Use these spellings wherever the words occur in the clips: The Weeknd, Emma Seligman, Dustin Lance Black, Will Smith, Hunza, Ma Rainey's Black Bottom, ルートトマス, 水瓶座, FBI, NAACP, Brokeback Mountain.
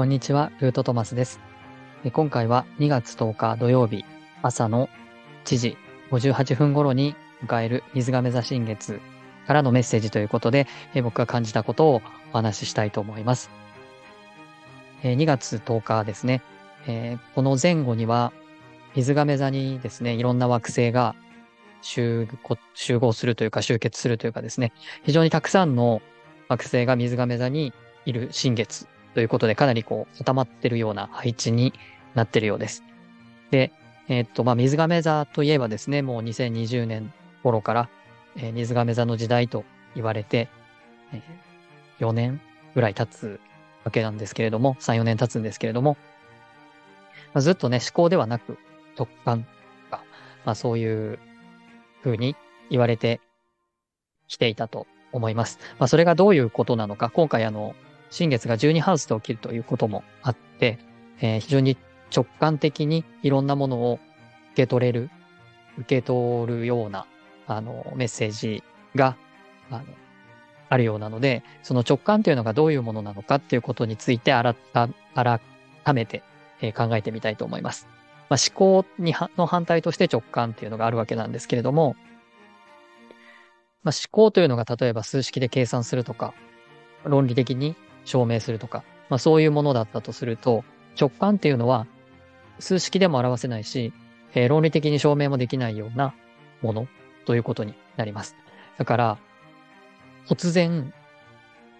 こんにちは、ルートトマスです。今回は2月10日土曜日朝の1時58分頃に迎える水亀座新月からのメッセージということで、僕が感じたことをお話ししたいと思います。2月10日ですね、この前後には水亀座にですね、いろんな惑星が集合するというか集結するというかですね、非常にたくさんの惑星が水亀座にいる新月ということで、かなりこう固まってるような配置になってるようです。で、水亀座といえばですね、もう2020年頃から、水亀座の時代と言われて、4年ぐらい経つわけなんですけれども、3、4年経つんですけれども、ずっとね、思考ではなく直感とか、そういう風に言われてきていたと思います。それがどういうことなのか、今回新月が12ハウスで起きるということもあって、非常に直感的にいろんなものを受け取るような、メッセージが、あるようなので、その直感というのがどういうものなのかっていうことについて改めて、考えてみたいと思います。思考の反対として直感っていうのがあるわけなんですけれども、思考というのが例えば数式で計算するとか、論理的に証明するとか、そういうものだったとすると、直感っていうのは数式でも表せないし、論理的に証明もできないようなものということになります。だから、突然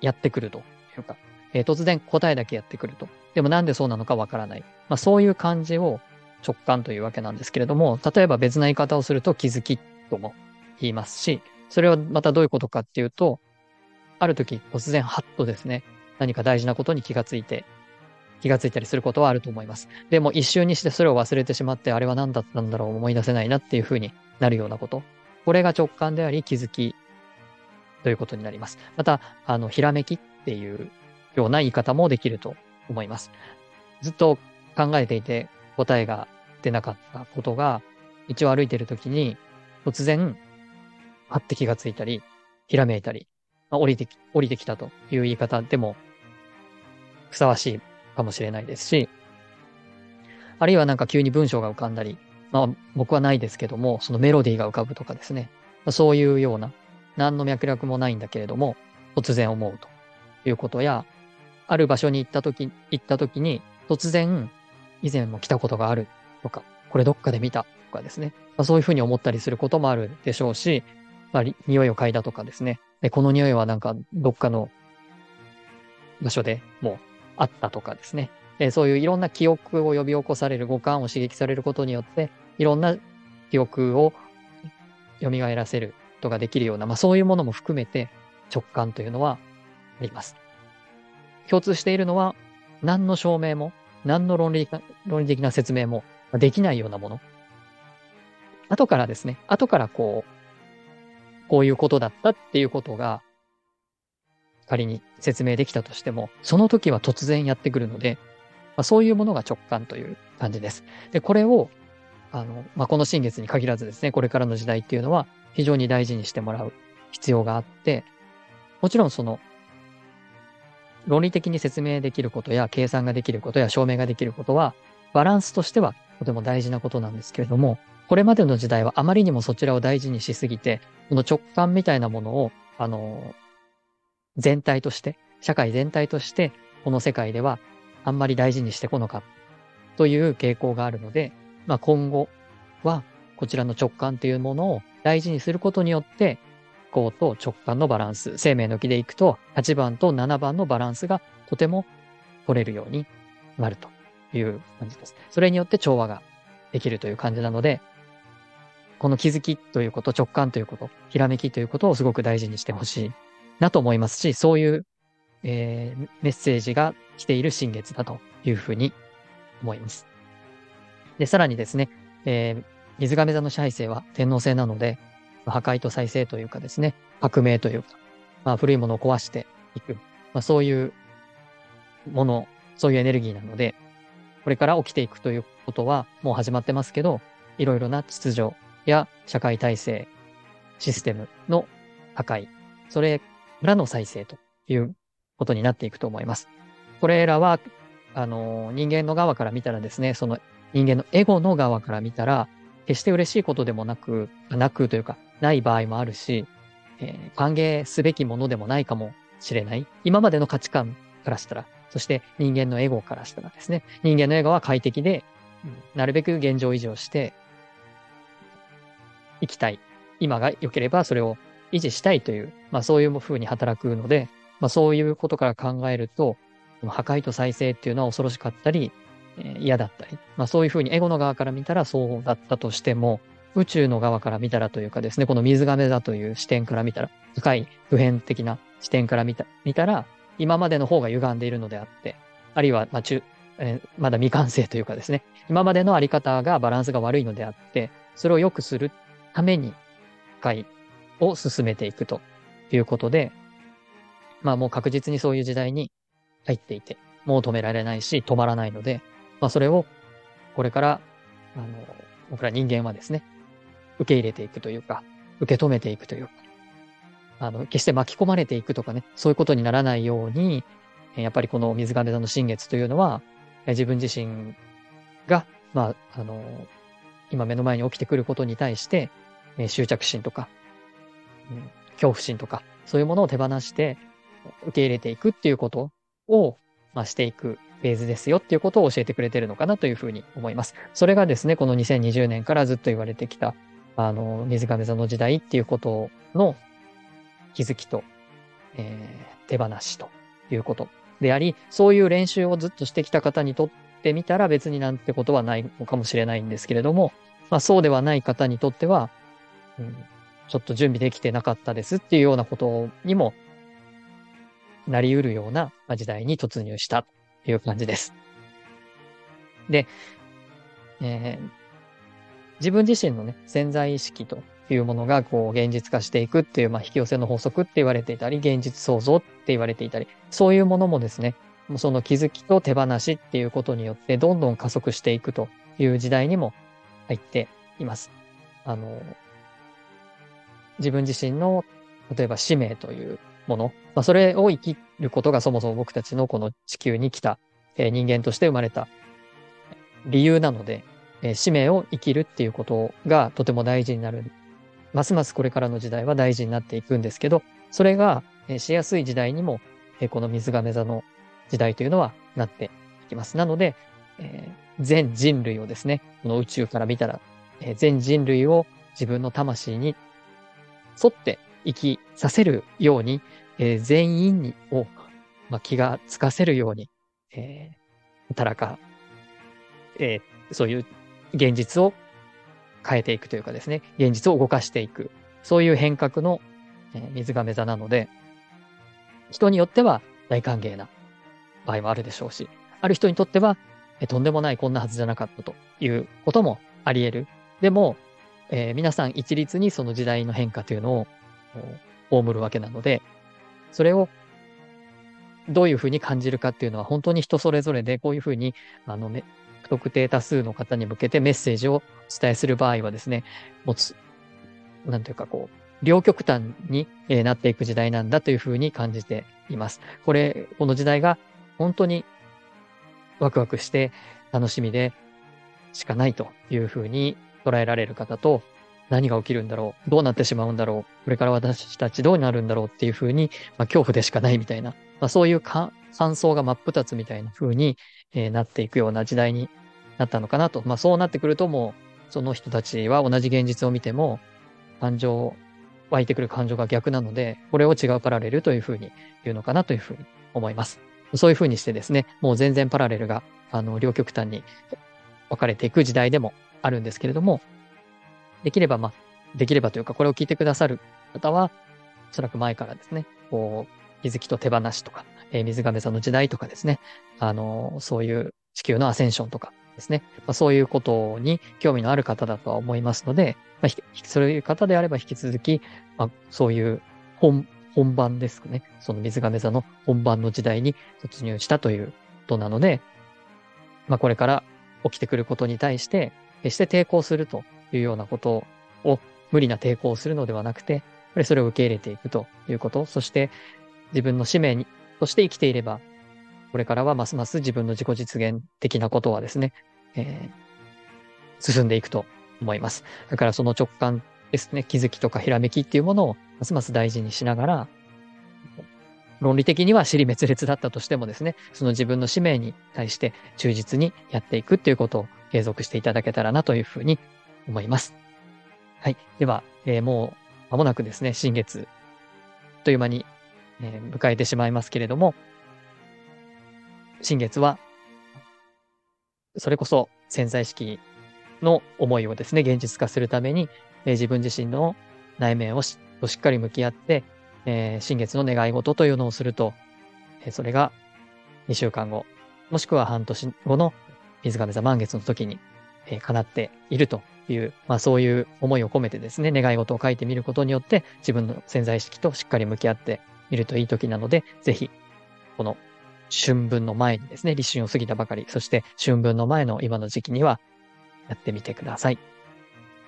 やってくるというか、突然答えだけやってくると。でもなんでそうなのかわからない。そういう感じを直感というわけなんですけれども、例えば別な言い方をすると気づきとも言いますし、それはまたどういうことかっていうと、ある時突然ハッとですね、何か大事なことに気がついたりすることはあると思います。でも一瞬にしてそれを忘れてしまって、あれは何だったんだろう、思い出せないなっていうふうになるようなこと。これが直感であり気づきということになります。また、ひらめきっていうような言い方もできると思います。ずっと考えていて答えが出なかったことが、道を歩いている時に突然、はって気がついたり、ひらめいたり、降りてきたという言い方でもふさわしいかもしれないですし、あるいはなんか急に文章が浮かんだり、僕はないですけども、そのメロディーが浮かぶとかですね、そういうような、何の脈絡もないんだけれども、突然思うということや、ある場所に行った時に、突然以前も来たことがあるとか、これどっかで見たとかですね、そういうふうに思ったりすることもあるでしょうし、匂いを嗅いだとかですね。で、この匂いはなんかどっかの場所でもうあったとかですね。そういういろんな記憶を呼び起こされる、五感を刺激されることによって、いろんな記憶を蘇らせることができるような、そういうものも含めて直感というのはあります。共通しているのは、何の証明も、何の論理的な説明もできないようなもの。後からこういうことだったっていうことが仮に説明できたとしても、その時は突然やってくるので、そういうものが直感という感じです。で、これをこの新月に限らずですね、これからの時代っていうのは非常に大事にしてもらう必要があって、もちろんその論理的に説明できることや計算ができることや証明ができることはバランスとしてはとても大事なことなんですけれども、これまでの時代はあまりにもそちらを大事にしすぎて、この直感みたいなものを、全体として、社会全体として、この世界ではあんまり大事にしてこなかったという傾向があるので、今後はこちらの直感というものを大事にすることによって、思考と直感のバランス、生命の木でいくと8番と7番のバランスがとても取れるようになるという感じです。それによって調和ができるという感じなので、この気づきということ、直感ということ、ひらめきということをすごく大事にしてほしいなと思いますし、そういう、メッセージが来ている新月だというふうに思います。で、さらにですね、水亀座の支配星は天王星なので、破壊と再生というかですね、革命というか、古いものを壊していく、そういうもの、そういうエネルギーなので、これから起きていくということはもう始まってますけど、いろいろな秩序、や社会体制、システムの破壊、それらの再生ということになっていくと思います。これらは人間の側から見たらですね、その人間のエゴの側から見たら、決して嬉しいことでもなくというか、ない場合もあるし、歓迎すべきものでもないかもしれない。今までの価値観からしたら、そして人間のエゴからしたらですね、人間のエゴは快適で、なるべく現状維持をしていきたい。今が良ければそれを維持したいという、そういう風に働くので、そういうことから考えると、破壊と再生っていうのは恐ろしかったり、嫌だったり、そういう風にエゴの側から見たらそうだったとしても、宇宙の側から見たらというかですね、この水亀座という視点から見たら、深い普遍的な視点から見たら、今までの方が歪んでいるのであって、あるいはまだ未完成というかですね、今までのあり方がバランスが悪いのであって、それを良くするために破壊を進めていくということで、もう確実にそういう時代に入っていて、もう止められないし止まらないので、それをこれから僕ら人間はですね、受け入れていくというか、受け止めていくというか、決して巻き込まれていくとかね、そういうことにならないように、やっぱりこの水亀座の新月というのは、自分自身が、今目の前に起きてくることに対して、執着心とか、恐怖心とか、そういうものを手放して受け入れていくっていうことを、していくフェーズですよっていうことを教えてくれてるのかなというふうに思います。それがですね、この2020年からずっと言われてきた、水亀座の時代っていうことの気づきと、手放しということであり、そういう練習をずっとしてきた方にとってみたら別になんてことはないのかもしれないんですけれども、そうではない方にとっては、ちょっと準備できてなかったですっていうようなことにもなりうるような時代に突入したという感じです。で、自分自身のね、潜在意識というものがこう現実化していくっていう、引き寄せの法則って言われていたり、現実創造って言われていたり、そういうものもですね、その気づきと手放しっていうことによってどんどん加速していくという時代にも入っています。自分自身の例えば使命というもの、それを生きることがそもそも僕たちのこの地球に来た、人間として生まれた理由なので、使命を生きるっていうことがとても大事になる。ますますこれからの時代は大事になっていくんですけど、それが、しやすい時代にも、この水亀座の時代というのはなっていきます。なので、全人類をですね、この宇宙から見たら、全人類を自分の魂に沿って生きさせるように、全員に気がつかせるように、そういう現実を変えていくというかですね、現実を動かしていく、そういう変革の、水亀座なので、人によっては大歓迎な場合もあるでしょうし、ある人にとっては、とんでもない、こんなはずじゃなかったということもあり得る。でも、皆さん一律にその時代の変化というのを葬るわけなので、それをどういうふうに感じるかっていうのは本当に人それぞれで、こういうふうに不特定多数の方に向けてメッセージをお伝えする場合はですね、なんていうか両極端になっていく時代なんだというふうに感じています。この時代が本当にワクワクして楽しみでしかないというふうに捉えられる方と、何が起きるんだろう、どうなってしまうんだろう、これから私たちどうなるんだろうっていうふうに、恐怖でしかないみたいな、そういう感想が真っ二つみたいなふうになっていくような時代になったのかなと。そうなってくると、もうその人たちは同じ現実を見ても湧いてくる感情が逆なので、これを違うパラレルというふうに言うのかなというふうに思います。そういうふうにしてですね、もう全然パラレルが両極端に分かれていく時代でもあるんですけれども、できればというか、これを聞いてくださる方は、おそらく前からですね、気づきと手放しとか、水亀座の時代とかですね、そういう地球のアセンションとかですね、そういうことに興味のある方だとは思いますので、そういう方であれば引き続き、そういう本番ですね、その水亀座の本番の時代に突入したということなので、これから起きてくることに対して、決して抵抗するというようなことを、無理な抵抗をするのではなくて、それを受け入れていくということ、そして自分の使命として生きていればこれからはますます自分の自己実現的なことはですね、進んでいくと思います。だからその直感ですね、気づきとかひらめきっていうものをますます大事にしながら、論理的には尻滅裂だったとしてもですね、その自分の使命に対して忠実にやっていくっていうことを継続していただけたらなというふうに思います。はい。では、もう間もなくですね、新月、あっという間に、迎えてしまいますけれども、新月は、それこそ潜在意識の思いをですね、現実化するために、自分自身の内面を しっかり向き合って、新月の願い事というのをすると、それが2週間後、もしくは半年後の水亀座満月の時に、叶っているという、そういう思いを込めてですね、願い事を書いてみることによって、自分の潜在意識としっかり向き合ってみるといい時なので、ぜひ、この春分の前にですね、立春を過ぎたばかり、そして春分の前の今の時期にはやってみてください。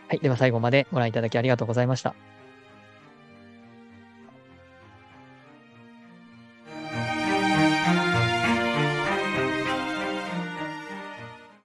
はい、では最後までご覧いただきありがとうございました。